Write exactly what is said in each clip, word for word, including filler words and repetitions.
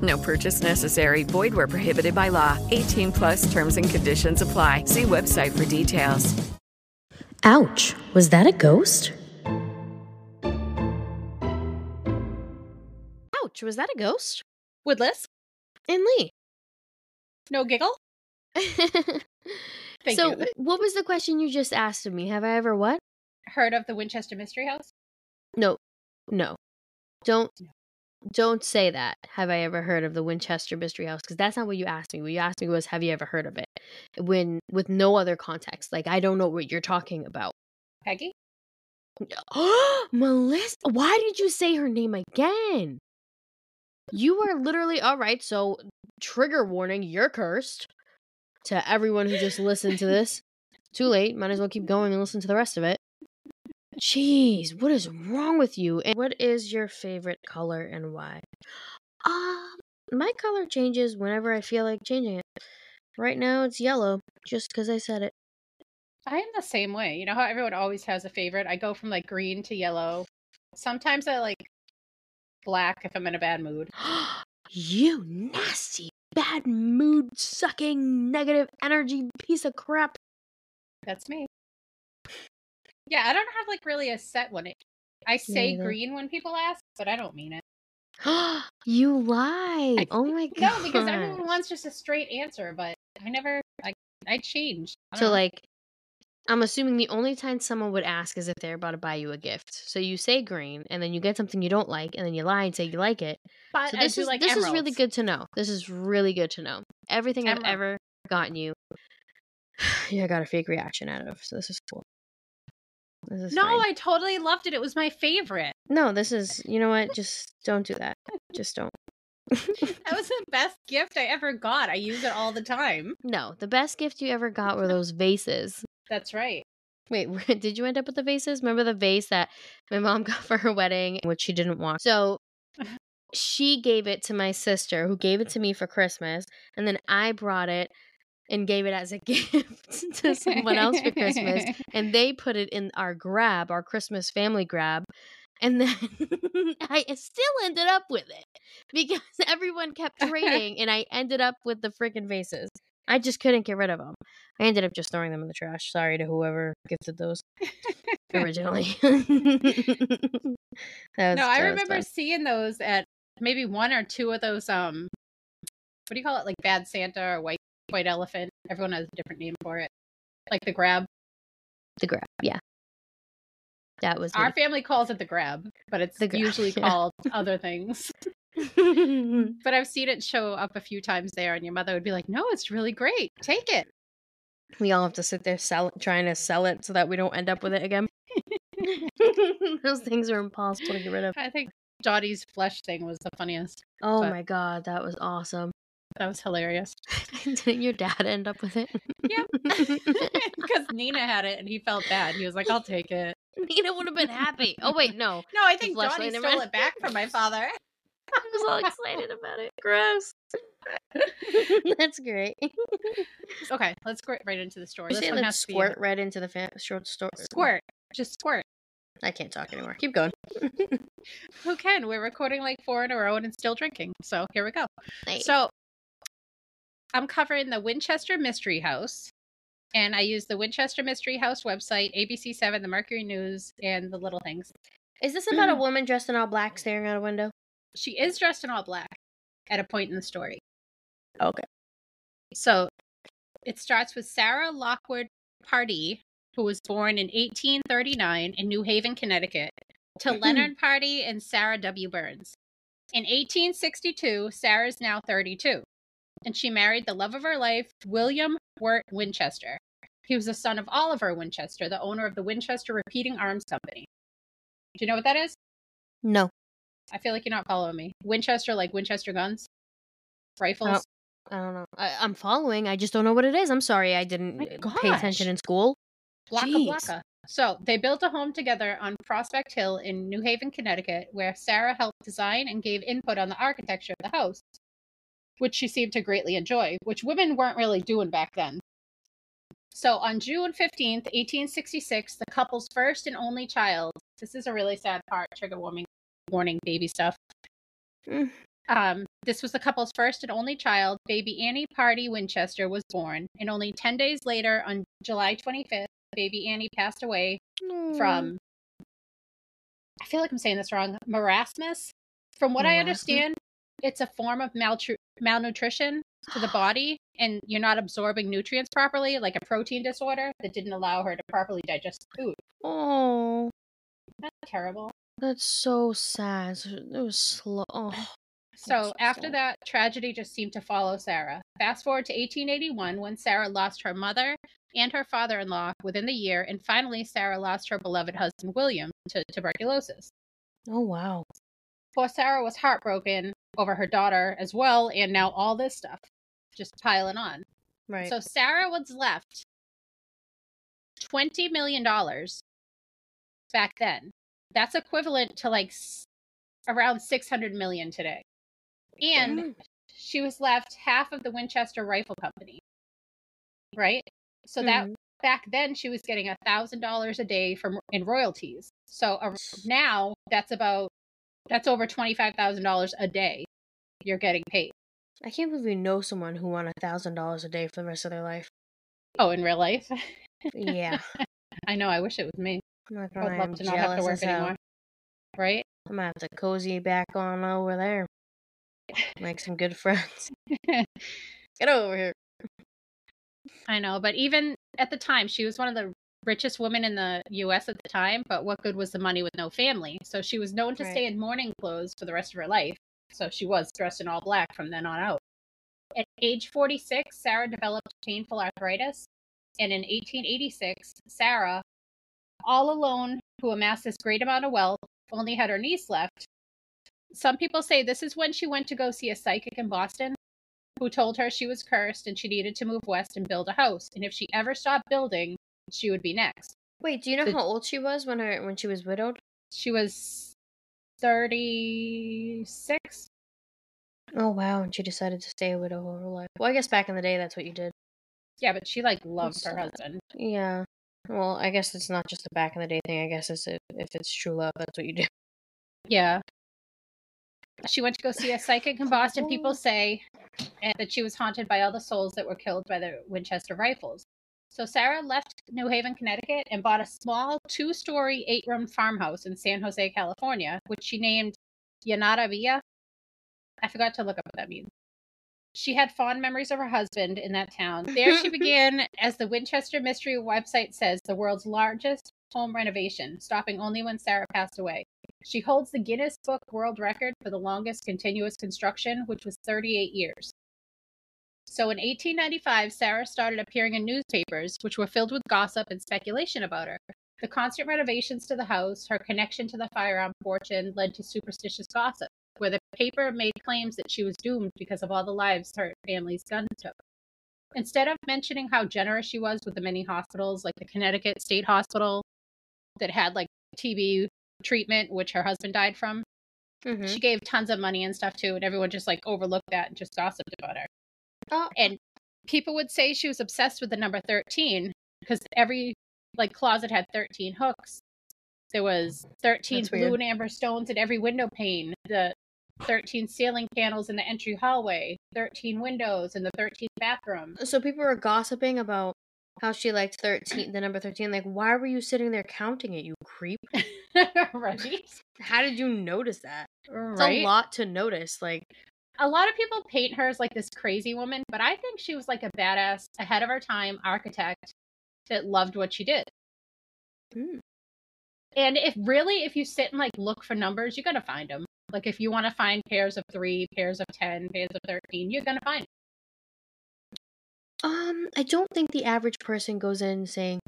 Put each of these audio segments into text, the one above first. No purchase necessary. Void where prohibited by law. eighteen plus terms and conditions apply. See website for details. Ouch. Was that a ghost? Ouch. Was that a ghost? Woodless and Lee. No giggle? Thank so, you. What was the question you just asked of me? Have I ever what? Heard of the Winchester Mystery House? No. No. Don't. No. Don't say that. Have I ever heard of the Winchester Mystery House? Because that's not what you asked me. What you asked me was, have you ever heard of it? When with no other context, like I don't know what you're talking about. Peggy? Oh, Melissa! Why did you say her name again? You are literally all right. So, trigger warning: you're cursed. To everyone who just listened to this, too late. Might as well keep going and listen to the rest of it. Jeez, what is wrong with you? And what is your favorite color and why? Um, my color changes whenever I feel like changing it. Right now, it's yellow, just because I said it. I am the same way. You know how everyone always has a favorite? I go from, like, green to yellow. Sometimes I like black if I'm in a bad mood. You nasty, bad mood-sucking, negative energy piece of crap. That's me. Yeah, I don't have, like, really a set one. I say green when people ask, but I don't mean it. You lie. I, oh, my God. No, because everyone wants just a straight answer, but I never, I, I changed. I so, know. like, I'm assuming the only time someone would ask is if they're about to buy you a gift. So you say green, and then you get something you don't like, and then you lie and say you like it. But so this I do is, like This emeralds. is really good to know. This is really good to know. Everything Emerald. I've ever gotten you, yeah, I got a fake reaction out of, so this is cool. No, fine. I totally loved it. It was my favorite. No, this is, you know what? Just don't do that. Just don't. That was the best gift I ever got. I use it all the time. No, the best gift you ever got were those vases. That's right. Wait, did you end up with the vases? Remember the vase that my mom got for her wedding, which she didn't want? So she gave it to my sister, who gave it to me for Christmas, and then I brought it and gave it as a gift to someone else for Christmas. And they put it in our grab, our Christmas family grab. And then I still ended up with it. Because everyone kept trading. And I ended up with the freaking vases. I just couldn't get rid of them. I ended up just throwing them in the trash. Sorry to whoever gifted those originally. That was no, I remember fun. seeing those at maybe one or two of those, um, what do you call it? Like Bad Santa or White White Elephant. Everyone has a different name for it. Like the grab. The grab, yeah. That was Our it. family calls it the grab, but it's grab, usually yeah. called other things. But I've seen it show up a few times there, and your mother would be like, no, it's really great. Take it. We all have to sit there sell it, trying to sell it so that we don't end up with it again. Those things are impossible to get rid of. I think Dottie's flesh thing was the funniest. Oh but. my God, that was awesome. That was hilarious. Didn't your dad end up with it? Yeah. Because Nina had it and he felt bad. He was like, I'll take it. Nina would have been happy. Oh, wait, no. No, I think Donnie stole around. it back from my father. I was all excited about it. Gross. That's great. Okay, let's squirt right into the story. This one has squirt to be... right into the fan- short story. Squirt. Just squirt. I can't talk anymore. Keep going. Who can? We're recording like four in a row and still drinking. So here we go. Nice. So. I'm covering the Winchester Mystery House, and I use the Winchester Mystery House website, A B C seven, the Mercury News, and the little things. Is this about mm. a woman dressed in all black staring out a window? She is dressed in all black at a point in the story. Okay. So it starts with Sarah Lockwood Pardee who was born in eighteen thirty-nine in New Haven, Connecticut, to Leonard Pardee and Sarah W. Burns. In eighteen sixty-two, Sarah's now thirty-two, and she married the love of her life, William Wirt Winchester. He was the son of Oliver Winchester, the owner of the Winchester Repeating Arms Company. Do you know what that is? No. I feel like you're not following me. Winchester, like Winchester guns? Rifles? I don't, I don't know. I, I'm following. I just don't know what it is. I'm sorry I didn't pay attention in school. Blocka, blocka. So they built a home together on Prospect Hill in New Haven, Connecticut, where Sarah helped design and gave input on the architecture of the house, which she seemed to greatly enjoy, which women weren't really doing back then. So on June fifteenth, eighteen sixty-six, the couple's first and only child, this is a really sad part, trigger warning, warning baby stuff. Mm. Um, this was the couple's first and only child, baby Annie Pardee Winchester, was born, and only ten days later, on July twenty-fifth, baby Annie passed away mm. from, I feel like I'm saying this wrong, marasmus. From what marasmus? I understand, it's a form of maltru- malnutrition to the body, and you're not absorbing nutrients properly, like a protein disorder that didn't allow her to properly digest food. Oh. That's terrible. That's so sad. It was slow. Oh. So, so after sad. that, tragedy just seemed to follow Sarah. Fast forward to eighteen eighty-one, when Sarah lost her mother and her father-in-law within the year, and finally Sarah lost her beloved husband, William, to tuberculosis. Oh, wow. Poor Sarah was heartbroken over her daughter as well, and now all this stuff just piling on. Right. So Sarah was left twenty million dollars back then. That's equivalent to like s- around six hundred million dollars today. And mm. she was left half of the Winchester Rifle Company, right? So mm-hmm. that back then she was getting one thousand dollars a day from in royalties. So a, now that's about that's over twenty-five thousand dollars a day you're getting paid. I can't believe we know someone who won one thousand dollars a day for the rest of their life. Oh, in real life? Yeah. I know, I wish it was me. I'm not gonna, I would love I'm to not have to work anymore. Right? I'm going to have to cozy back on over there. Make some good friends. Get over here. I know, but even at the time, she was one of the richest women in the U S at the time, but what good was the money with no family? So she was known to right. stay in mourning clothes for the rest of her life. So she was dressed in all black from then on out. At age forty-six, Sarah developed painful arthritis. And in eighteen eighty-six, Sarah, all alone, who amassed this great amount of wealth, only had her niece left. Some people say this is when she went to go see a psychic in Boston, who told her she was cursed and she needed to move west and build a house. And if she ever stopped building, she would be next. Wait, do you know so, how old she was when her when she was widowed? She was thirty-six. Oh, wow. And she decided to stay a widow all her life. Well, I guess back in the day, that's what you did. Yeah, but she, like, loved that's her sad. husband. Yeah. Well, I guess it's not just the back in the day thing. I guess it's if, if it's true love, that's what you do. Yeah. She went to go see a psychic in Boston. People say that she was haunted by all the souls that were killed by the Winchester rifles. So Sarah left New Haven, Connecticut, and bought a small two-story, eight-room farmhouse in San Jose, California, which she named Yanara Villa. I forgot to look up what that means. She had fond memories of her husband in that town. There she began, as the Winchester Mystery website says, the world's largest home renovation, stopping only when Sarah passed away. She holds the Guinness Book World Record for the longest continuous construction, which was thirty-eight years. So in eighteen ninety-five, Sarah started appearing in newspapers, which were filled with gossip and speculation about her. The constant renovations to the house, her connection to the firearm fortune, led to superstitious gossip, where the paper made claims that she was doomed because of all the lives her family's gun took. Instead of mentioning how generous she was with the many hospitals, like the Connecticut State Hospital, that had like T B treatment, which her husband died from, mm-hmm. she gave tons of money and stuff too, and everyone just like overlooked that and just gossiped about her. Oh. And people would say she was obsessed with the number thirteen, because every like closet had thirteen hooks. There was thirteen That's blue weird. and amber stones at every window pane, the thirteen ceiling panels in the entry hallway, thirteen windows in the thirteenth bathroom. So people were gossiping about how she liked thirteen, the number thirteen. Like, why were you sitting there counting it, you creep? Right? How did you notice that? Right? It's a lot to notice, like... A lot of people paint her as like this crazy woman, but I think she was like a badass, ahead of her time architect that loved what she did. Mm. And if really, if you sit and like look for numbers, you're going to find them. Like if you want to find pairs of three, pairs of ten, pairs of thirteen, you're going to find them. Um, I don't think the average person goes in saying,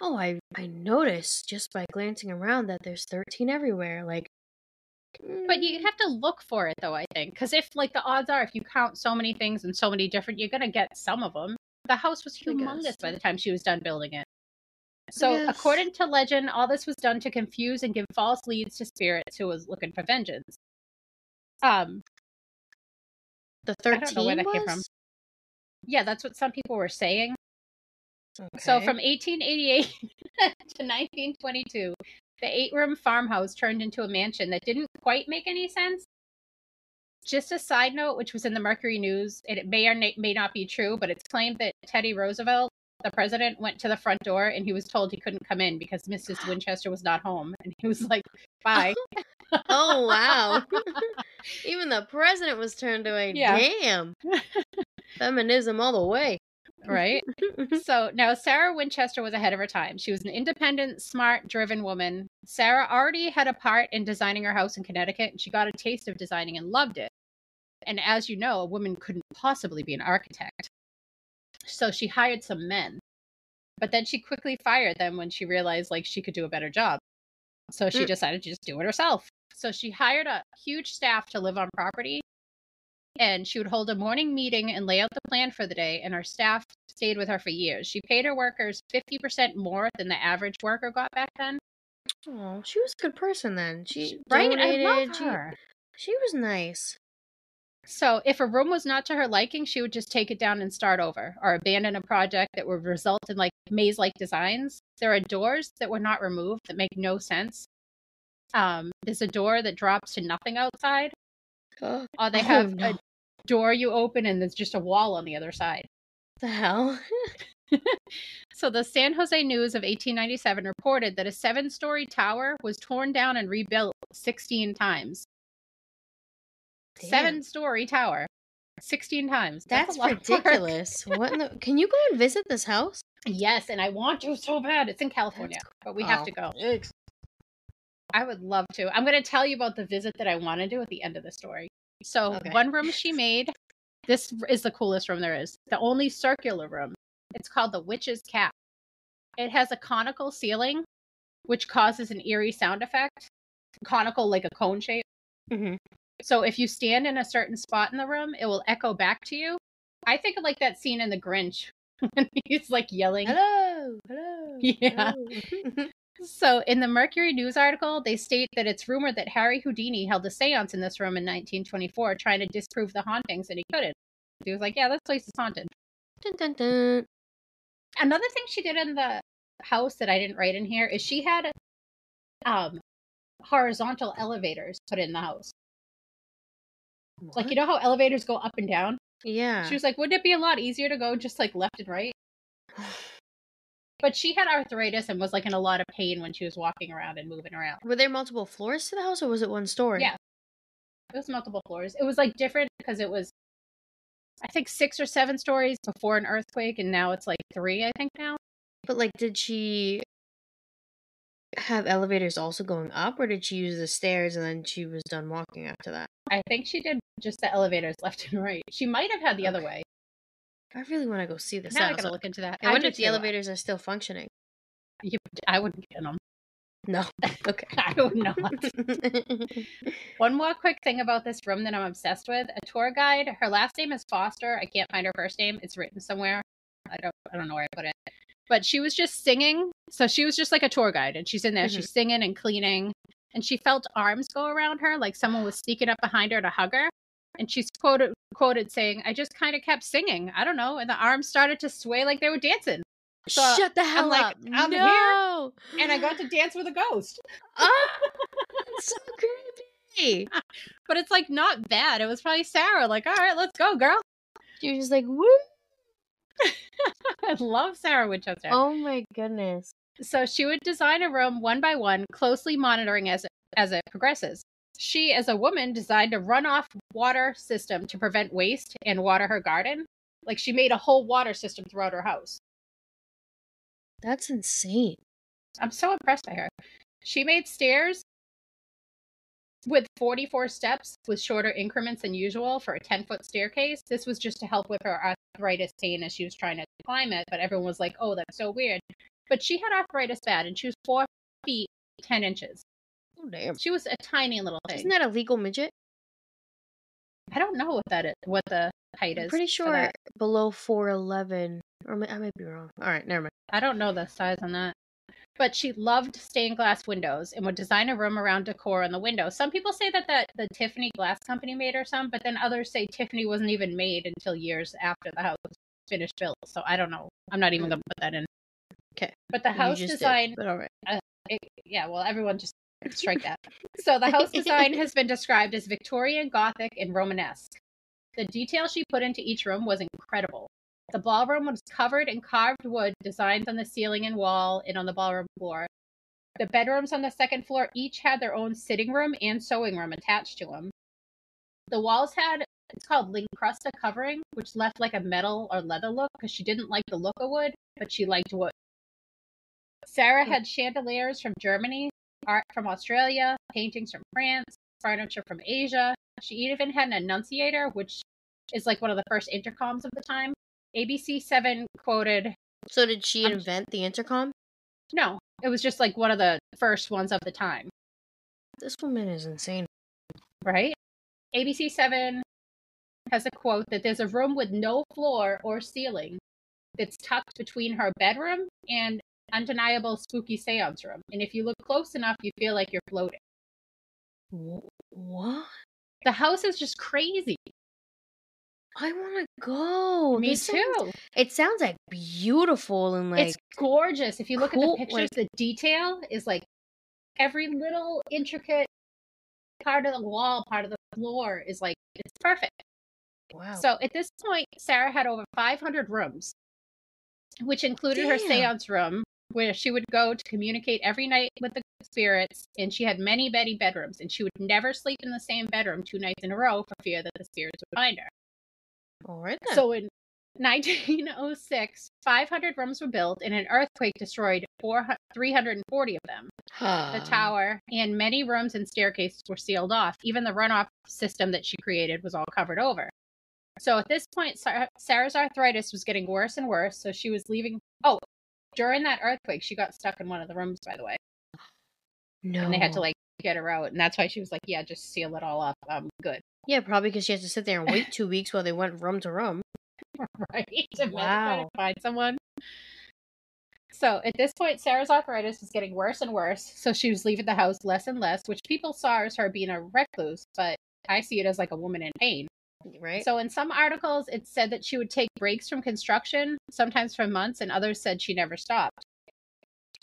oh, I, I noticed just by glancing around that there's thirteen everywhere. Like, but you have to look for it, though, I think. Because if, like, the odds are, if you count so many things and so many different, you're going to get some of them. The house was humongous by the time she was done building it. So, yes. According to legend, all this was done to confuse and give false leads to spirits who was looking for vengeance. Um, the thirteen I don't know where that was? Came from. Yeah, that's what some people were saying. Okay. So, from eighteen eighty-eight to nineteen twenty-two... the eight-room farmhouse turned into a mansion that didn't quite make any sense. Just a side note, which was in the Mercury News, and it may or may not be true, but it's claimed that Teddy Roosevelt, the president, went to the front door and he was told he couldn't come in because Missus Winchester was not home. And he was like, bye. Oh, oh wow. Even the president was turned away. Yeah. Damn. Feminism all the way. Right? So now Sarah Winchester was ahead of her time. She was an independent, smart, driven woman. Sarah already had a part in designing her house in Connecticut, and she got a taste of designing and loved it. And as you know, a woman couldn't possibly be an architect. So she hired some men. But then she quickly fired them when she realized like she could do a better job. So she mm. decided to just do it herself. So she hired a huge staff to live on property. And she would hold a morning meeting and lay out the plan for the day, and her staff stayed with her for years. She paid her workers fifty percent more than the average worker got back then. Oh, she was a good person then. She right? donated. I love her. She, she was nice. So if a room was not to her liking, she would just take it down and start over, or abandon a project that would result in like maze-like designs. There are doors that were not removed that make no sense. Um, there's a door that drops to nothing outside. Oh, they have oh, no. a door you open and there's just a wall on the other side. The hell? So the San Jose News of eighteen ninety-seven reported that a seven-story tower was torn down and rebuilt sixteen times. Seven-story tower. sixteen times. That's, That's ridiculous. What in the... Can you go and visit this house? Yes, and I want to so bad. It's in California, That's... but we oh. have to go. Yikes. I would love to. I'm going to tell you about the visit that I want to do at the end of the story. So okay. One room she made, this is the coolest room there is. The only circular room. It's called the Witch's Cap. It has a conical ceiling, which causes an eerie sound effect. Conical, like a cone shape. Mm-hmm. So if you stand in a certain spot in the room, it will echo back to you. I think of like that scene in The Grinch when he's like yelling. Hello, hello, yeah. Hello. So in the Mercury News article, they state that it's rumored that Harry Houdini held a seance in this room in nineteen twenty-four, trying to disprove the hauntings, and he couldn't. He was like, yeah, this place is haunted. Dun, dun, dun. Another thing she did in the house that I didn't write in here is she had um, horizontal elevators put in the house. What? Like, you know how elevators go up and down? Yeah. She was like, wouldn't it be a lot easier to go just like left and right? But she had arthritis and was, like, in a lot of pain when she was walking around and moving around. Were there multiple floors to the house, or was it one story? Yeah. It was multiple floors. It was, like, different because it was, I think, six or seven stories before an earthquake, and now it's, like, three, I think, now. But, like, did she have elevators also going up, or did she use the stairs and then she was done walking after that? I think she did just the elevators left and right. She might have had the okay. other way. I really want to go see this now house. I gotta look into that. I, I wonder if the elevators are still functioning. You, I wouldn't get in them. No. Okay. I would not. One more quick thing about this room that I'm obsessed with. A tour guide, her last name is Foster. I can't find her first name. It's written somewhere. I don't I don't know where I put it. But she was just singing. So she was just like a tour guide. And she's in there. Mm-hmm. She's singing and cleaning. And she felt arms go around her, like someone was sneaking up behind her to hug her. And she's quoted quoted saying, I just kind of kept singing. I don't know. And the arms started to sway like they were dancing. So Shut the hell I'm like, up. I'm no. here. And I got to dance with a ghost. Oh, so creepy. But it's like not bad. It was probably Sarah. Like, all right, let's go, girl. She was just like, woo. I love Sarah Winchester. Oh, my goodness. So she would design a room one by one, closely monitoring as it, as it progresses. She, as a woman, designed a runoff water system to prevent waste and water her garden. Like, she made a whole water system throughout her house. That's insane. I'm so impressed by her. She made stairs with forty-four steps with shorter increments than usual for a ten-foot staircase. This was just to help with her arthritis pain as she was trying to climb it, but everyone was like, oh, that's so weird. But she had arthritis bad, and she was four feet, ten inches. Oh, damn. She was a tiny little thing. Isn't that a legal midget? I don't know what that is, what the height is. I'm pretty sure below four eleven. Or I might be wrong. All right, never mind. I don't know the size on that. But she loved stained glass windows and would design a room around decor on the window. Some people say that the, the Tiffany Glass Company made her some, but then others say Tiffany wasn't even made until years after the house was finished built. So I don't know. I'm not even going to put that in. Okay. But the house design... Did, but all right. Uh, it, yeah, well, everyone just strike that. So the house design has been described as Victorian, Gothic, and Romanesque. The detail she put into each room was incredible. The ballroom was covered in carved wood designs on the ceiling and wall and on the ballroom floor. The bedrooms on the second floor each had their own sitting room and sewing room attached to them. The walls had, it's called lincrusta covering, which left like a metal or leather look because she didn't like the look of wood, but she liked wood. Sarah had chandeliers from Germany, art from Australia, paintings from France, furniture from Asia. She even had an annunciator, which is like one of the first intercoms of the time. A B C seven quoted... So did she um, invent the intercom? No. It was just like one of the first ones of the time. This woman is insane. Right? A B C seven has a quote that there's a room with no floor or ceiling that's tucked between her bedroom and undeniable spooky seance room. And if you look close enough, you feel like you're floating. What? The house is just crazy. I want to go. Me this too. Sounds, it sounds like beautiful and like... It's gorgeous. If you look cool, at the pictures, like, the detail is like every little intricate part of the wall, part of the floor is like, it's perfect. Wow. So at this point, Sarah had over five hundred rooms, which included Damn. her seance room, where she would go to communicate every night with the spirits. And she had many, many bedrooms, and she would never sleep in the same bedroom two nights in a row for fear that the spirits would find her. All right, then. So in nineteen oh six, five hundred rooms were built, and an earthquake destroyed three hundred forty of them. Huh. The tower and many rooms and staircases were sealed off. Even the runoff system that she created was all covered over. So at this point, Sarah's arthritis was getting worse and worse, so she was leaving. Oh, during that earthquake, she got stuck in one of the rooms, by the way. No. And they had to, like, get her out, and that's why she was like, yeah, just seal it all up. I'm good. Yeah, probably because she has to sit there and wait two weeks while they went room to room. Right? Wow. To find someone. So at this point, Sarah's arthritis was getting worse and worse, so she was leaving the house less and less, which people saw as her being a recluse, but I see it as like a woman in pain. Right. So in some articles, it said that she would take breaks from construction, sometimes for months, and others said she never stopped.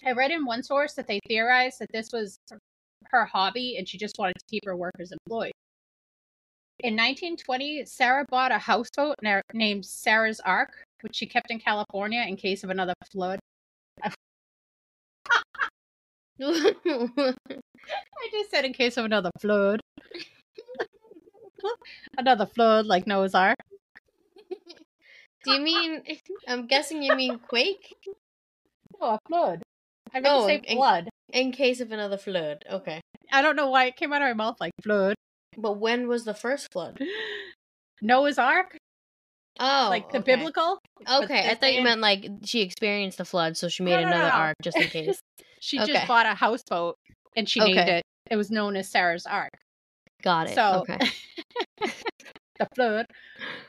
I read in one source that they theorized that this was her hobby and she just wanted to keep her workers employed. In nineteen twenty, Sarah bought a houseboat named Sarah's Ark, which she kept in California in case of another flood. I just said in case of another flood. Another flood like Noah's Ark. Do you mean, I'm guessing you mean quake? No, a flood. I meant oh, to say flood. In, in case of another flood, okay. I don't know why it came out of my mouth like flood. But when was the first flood? Noah's Ark? Oh. Like the okay. biblical? Okay, I thought you meant like she experienced the flood, so she made no, no, another no. ark just in case. She okay. just bought a houseboat and she okay. named it. It was known as Sarah's Ark. Got it. So, okay. The flood.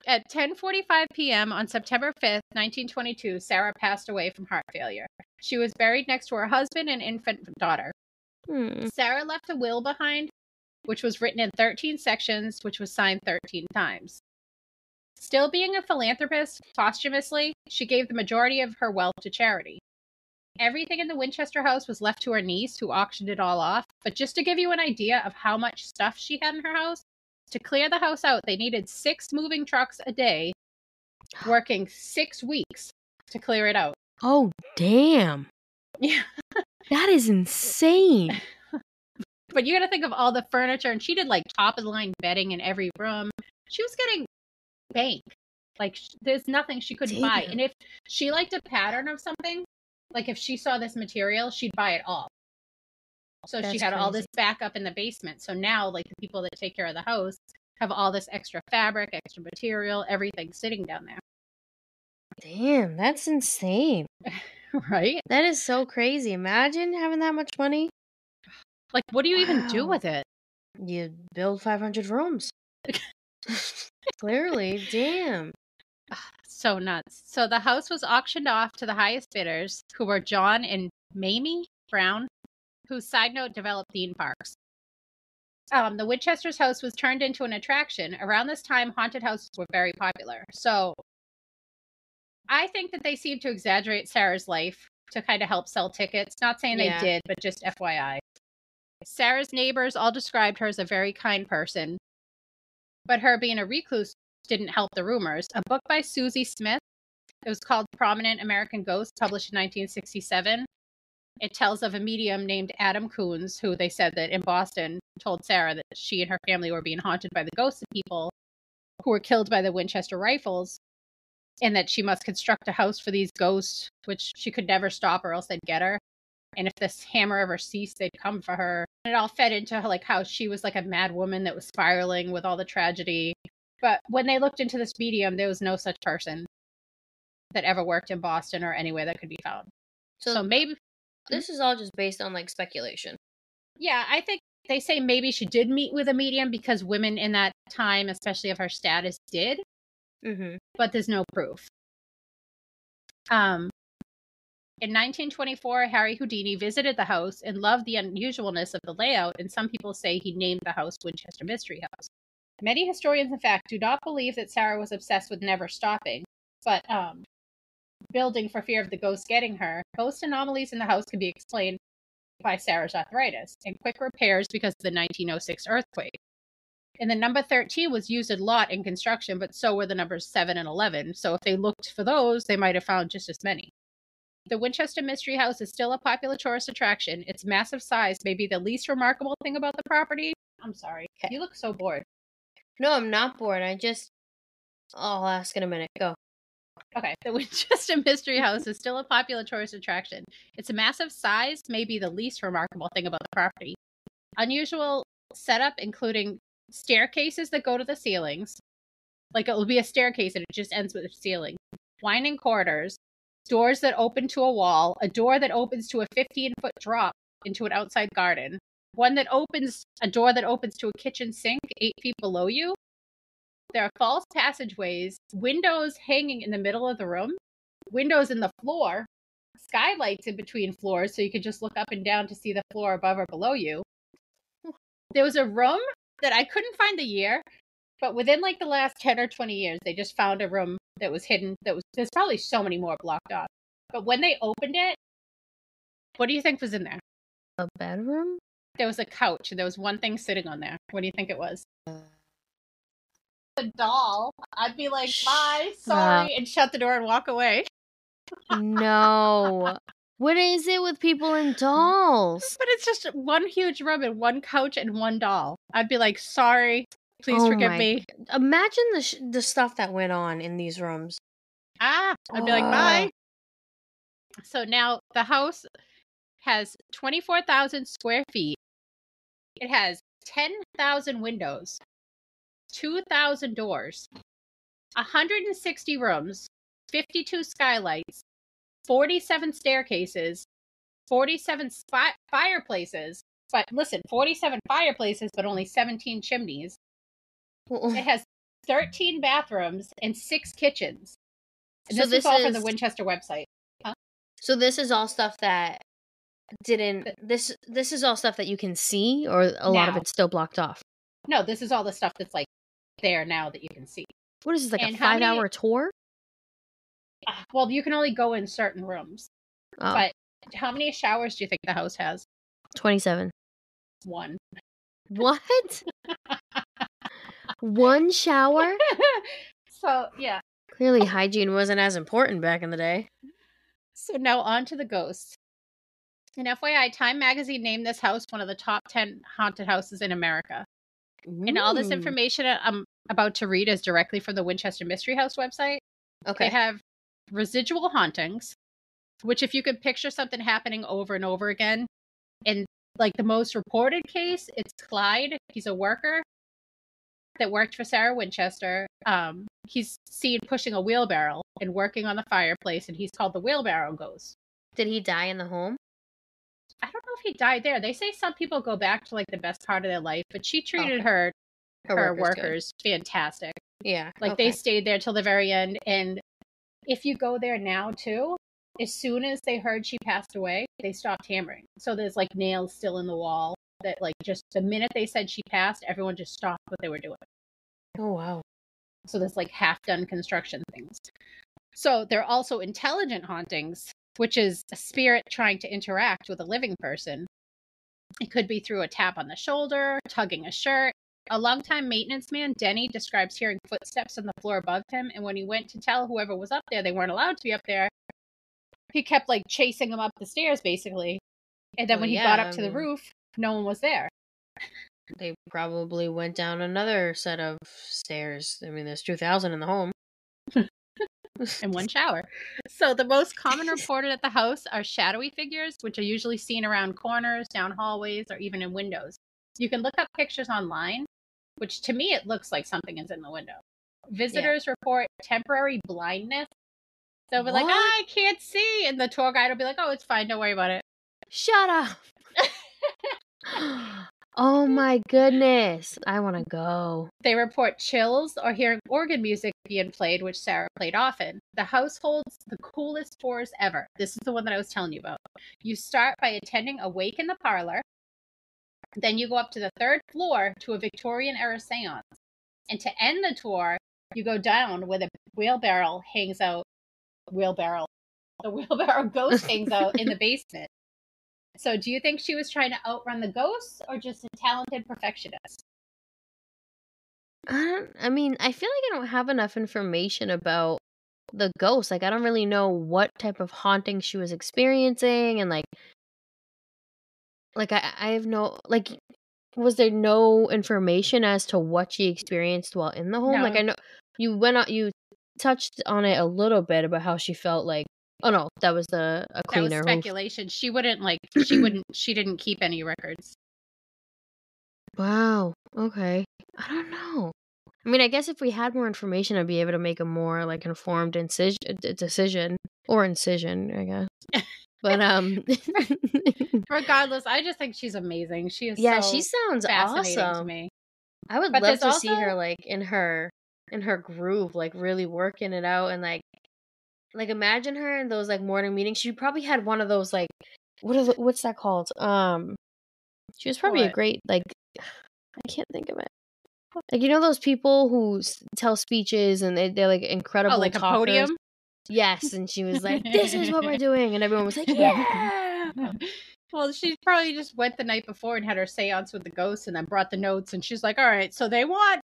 At ten forty-five p.m. on September fifth, nineteen twenty-two, Sarah passed away from heart failure. She was buried next to her husband and infant daughter. Hmm. Sarah left a will behind, which was written in thirteen sections, which was signed thirteen times. Still being a philanthropist, posthumously, she gave the majority of her wealth to charity. Everything in the Winchester house was left to her niece, who auctioned it all off. But just to give you an idea of how much stuff she had in her house, to clear the house out, they needed six moving trucks a day, working six weeks to clear it out. Oh, damn. Yeah. That is insane. But you got to think of all the furniture, and she did like top of the line bedding in every room. She was getting bank. Like sh- there's nothing she couldn't Damn. buy. And if she liked a pattern of something, Like, if she saw this material, she'd buy it all. So That's she had crazy. all this backup in the basement. So now, like, the people that take care of the house have all this extra fabric, extra material, everything sitting down there. Damn, that's insane. Right? That is so crazy. Imagine having that much money. Like, what do you wow. even do with it? You build five hundred rooms. Clearly, damn. So nuts. So the house was auctioned off to the highest bidders, who were John and Mamie Brown, who, side note, developed theme parks. Um, the Winchester's house was turned into an attraction. Around this time, haunted houses were very popular. So I think that they seemed to exaggerate Sarah's life to kind of help sell tickets. Not saying yeah. they did, but just F Y I. Sarah's neighbors all described her as a very kind person, but her being a recluse didn't help the rumors. A book by Susie Smith, it was called Prominent American Ghosts, published in nineteen sixty-seven. It tells of a medium named Adam Coons, who they said that in Boston told Sarah that she and her family were being haunted by the ghosts of people who were killed by the Winchester rifles, and that she must construct a house for these ghosts, which she could never stop or else they'd get her. And if this hammer ever ceased, they'd come for her. And it all fed into her, like, how she was like a mad woman that was spiraling with all the tragedy. But when they looked into this medium, there was no such person that ever worked in Boston or anywhere that could be found. So, so maybe... This is all just based on, like, speculation. Yeah, I think they say maybe she did meet with a medium because women in that time, especially of her status, did. Mm-hmm. But there's no proof. Um... In nineteen twenty-four, Harry Houdini visited the house and loved the unusualness of the layout, and some people say he named the house Winchester Mystery House. Many historians, in fact, do not believe that Sarah was obsessed with never stopping, but um, building for fear of the ghosts getting her. Ghost anomalies in the house can be explained by Sarah's arthritis and quick repairs because of the nineteen oh six earthquake. And the number thirteen was used a lot in construction, but so were the numbers seven and eleven, so if they looked for those, they might have found just as many. The Winchester Mystery House is still a popular tourist attraction. Its massive size may be the least remarkable thing about the property. I'm sorry. Okay. You look so bored. No, I'm not bored. I just... I'll ask in a minute. Go. Okay. The Winchester Mystery House is still a popular tourist attraction. Its massive size may be the least remarkable thing about the property. Unusual setup, including staircases that go to the ceilings. Like, it will be a staircase and it just ends with a ceiling. Winding corridors. Doors that open to a wall, a door that opens to a fifteen-foot drop into an outside garden, one that opens, a door that opens to a kitchen sink eight feet below you. There are false passageways, windows hanging in the middle of the room, windows in the floor, skylights in between floors so you could just look up and down to see the floor above or below you. There was a room that I couldn't find the year, but within like the last ten or twenty years, they just found a room that was hidden. That was there's probably so many more blocked off. But when they opened it, what do you think was in there? A bedroom? There was a couch, and there was one thing sitting on there. What do you think it was? Uh, a doll. I'd be like, bye, sorry, uh, and shut the door and walk away. No. What is it with people and dolls? But it's just one huge room and one couch and one doll. I'd be like, sorry. Please oh forgive my. me. Imagine the sh- the stuff that went on in these rooms. Ah, I'd be uh. like, bye. So now the house has twenty-four thousand square feet. It has ten thousand windows, two thousand doors, one hundred sixty rooms, fifty-two skylights, forty-seven staircases, forty-seven spot- fireplaces. But listen, forty-seven fireplaces, but only seventeen chimneys. It has thirteen bathrooms and six kitchens. And so this, this is all is, from the Winchester website. Huh? So this is all stuff that didn't... This this is all stuff that you can see, or a now. lot of it's still blocked off? No, this is all the stuff that's, like, there now that you can see. What is this, like, and a five-hour tour? Uh, well, you can only go in certain rooms. Oh. But how many showers do you think the house has? twenty-seven. One. What? One shower? So, yeah. Clearly hygiene wasn't as important back in the day. So now on to the ghosts. And F Y I, Time magazine named this house one of the top ten haunted houses in America. Ooh. And all this information I'm about to read is directly from the Winchester Mystery House website. Okay. They have residual hauntings, which if you could picture something happening over and over again, in like the most reported case, it's Clyde. He's a worker that worked for Sarah Winchester. Um, he's seen pushing a wheelbarrow and working on the fireplace, and he's called the wheelbarrow ghost. Did he die in the home? I don't know if he died there. They say some people go back to like the best part of their life, but she treated oh. her her, her workers, workers fantastic. Yeah. Like okay. they stayed there till the very end. And if you go there now too, as soon as they heard she passed away, they stopped hammering. So there's like nails still in the wall that like just the minute they said she passed, everyone just stopped what they were doing. Oh, wow. So there's like half-done construction things. So they're also intelligent hauntings, which is a spirit trying to interact with a living person. It could be through a tap on the shoulder, tugging a shirt. A longtime maintenance man, Denny, describes hearing footsteps on the floor above him, and when he went to tell whoever was up there they weren't allowed to be up there, he kept, like, chasing them up the stairs, basically. And then well, when he yeah, got up I to mean, the roof, no one was there. They probably went down another set of stairs. I mean, there's two thousand in the home. In one shower. So the most common reported at the house are shadowy figures, which are usually seen around corners, down hallways, or even in windows. You can look up pictures online, which to me it looks like something is in the window. Visitors yeah. report temporary blindness. They'll be what? like, oh, I can't see. And the tour guide will be like, oh, it's fine. Don't worry about it. Shut up. Oh my goodness. I want to go. They report chills or hearing organ music being played, which Sarah played often. The house holds the coolest tours ever. This is the one that I was telling you about. You start by attending a wake in the parlor. Then you go up to the third floor to a Victorian-era seance. And to end the tour, you go down where the wheelbarrow hangs out. Wheelbarrow. The wheelbarrow ghost hangs out in the basement. So do you think she was trying to outrun the ghosts or just a talented perfectionist? I don't, I mean, I feel like I don't have enough information about the ghosts. Like, I don't really know what type of haunting she was experiencing. And like, like I, I have no, like, was there no information as to what she experienced while in the home? No. Like, I know you went out, you touched on it a little bit about how she felt like, oh no, that was the a cleaner. That was speculation. Who... She wouldn't like. She wouldn't. She didn't keep any records. Wow. Okay. I don't know. I mean, I guess if we had more information, I'd be able to make a more like informed incision, decision or incision, I guess. But um, regardless, I just think she's amazing. She is. Yeah, so she sounds fascinating awesome to me. I would but love to also... see her like in her in her groove, like really working it out and like. Like, imagine her in those, like, morning meetings. She probably had one of those, like, what is, what's that called? Um, she was probably what? a great, like, I can't think of it. Like, you know those people who tell speeches and they, they're, like, incredible oh, like talkers? A podium? Yes, and she was like, this is what we're doing, and everyone was like, yeah! Well, she probably just went the night before and had her seance with the ghosts and then brought the notes, and she's like, all right, so they want...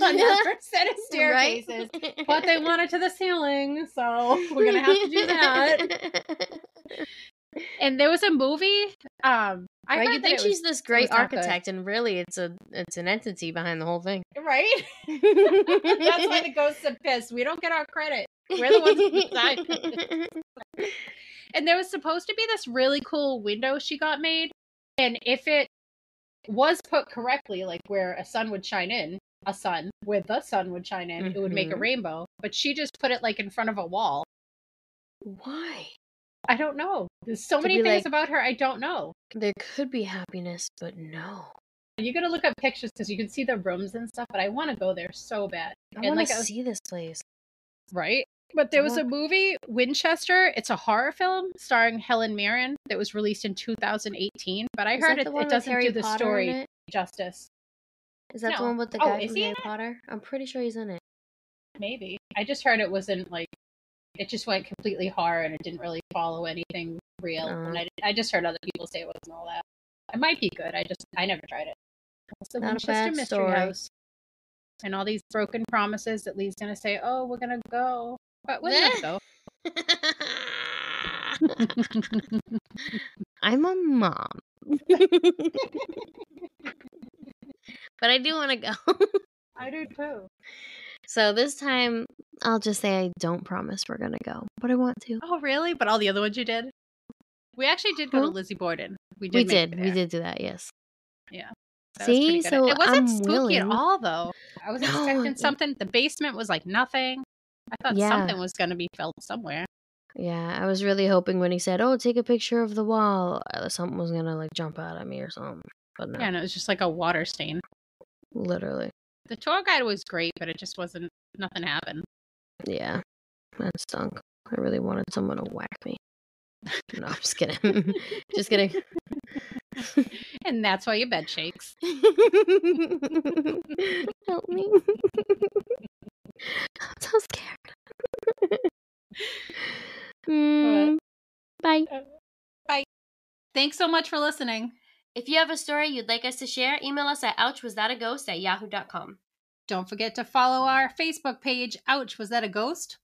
on the set of staircases, right? But they wanted to the ceiling, so we're gonna have to do that. And there was a movie. Um, I right, you think she's was, this great architect, and really, it's a it's an entity behind the whole thing, right? That's why the ghosts are pissed. We don't get our credit. We're the ones who decide. And there was supposed to be this really cool window she got made, and if it was put correctly, like where a sun would shine in. A sun where the sun would shine in, mm-hmm. It would make a rainbow, but she just put it like in front of a wall. Why? I don't know. There's so could many things like, about her I don't know. There could be happiness, but no. You gotta look up pictures because you can see the rooms and stuff, but I want to go there so bad. I want to like, see I was... this place. Right? But there was look. a movie, Winchester. It's a horror film starring Helen Mirren that was released in two thousand eighteen, but I Is heard it, it doesn't Harry do the Potter story justice. Is that no. the one with the guy oh, from Harry Potter? I'm pretty sure he's in it. Maybe. I just heard it wasn't, like, it just went completely horror and it didn't really follow anything real. Uh, and I, I just heard other people say it wasn't all that. It might be good. I just, I never tried it. It's the Winchester Mystery story. House. And all these broken promises that Lee's going to say, oh, we're going to go. But we're going to go. I'm a mom. But I do want to go. I do too. So this time, I'll just say I don't promise we're going to go, but I want to. Oh, really? But all the other ones you did? We actually did go huh? to Lizzie Borden. We did. We did. We did do that, yes. Yeah. That See? Was so it wasn't I'm spooky willing. At all, though. I was expecting something. The basement was like nothing. I thought yeah. something was going to be felt somewhere. Yeah, I was really hoping when he said, oh, take a picture of the wall, something was going to like jump out at me or something. But no. Yeah, and it was just like a water stain. Literally. The tour guide was great, but it just wasn't, nothing happened. Yeah, that stunk. I really wanted someone to whack me. No, I'm just kidding. Just kidding. And that's why your bed shakes. Help me. I'm so scared. Mm, bye. Bye. Thanks so much for listening. If you have a story you'd like us to share, email us at ouchwasthataghost at yahoo dot com. Don't forget to follow our Facebook page, Ouch Was That a Ghost?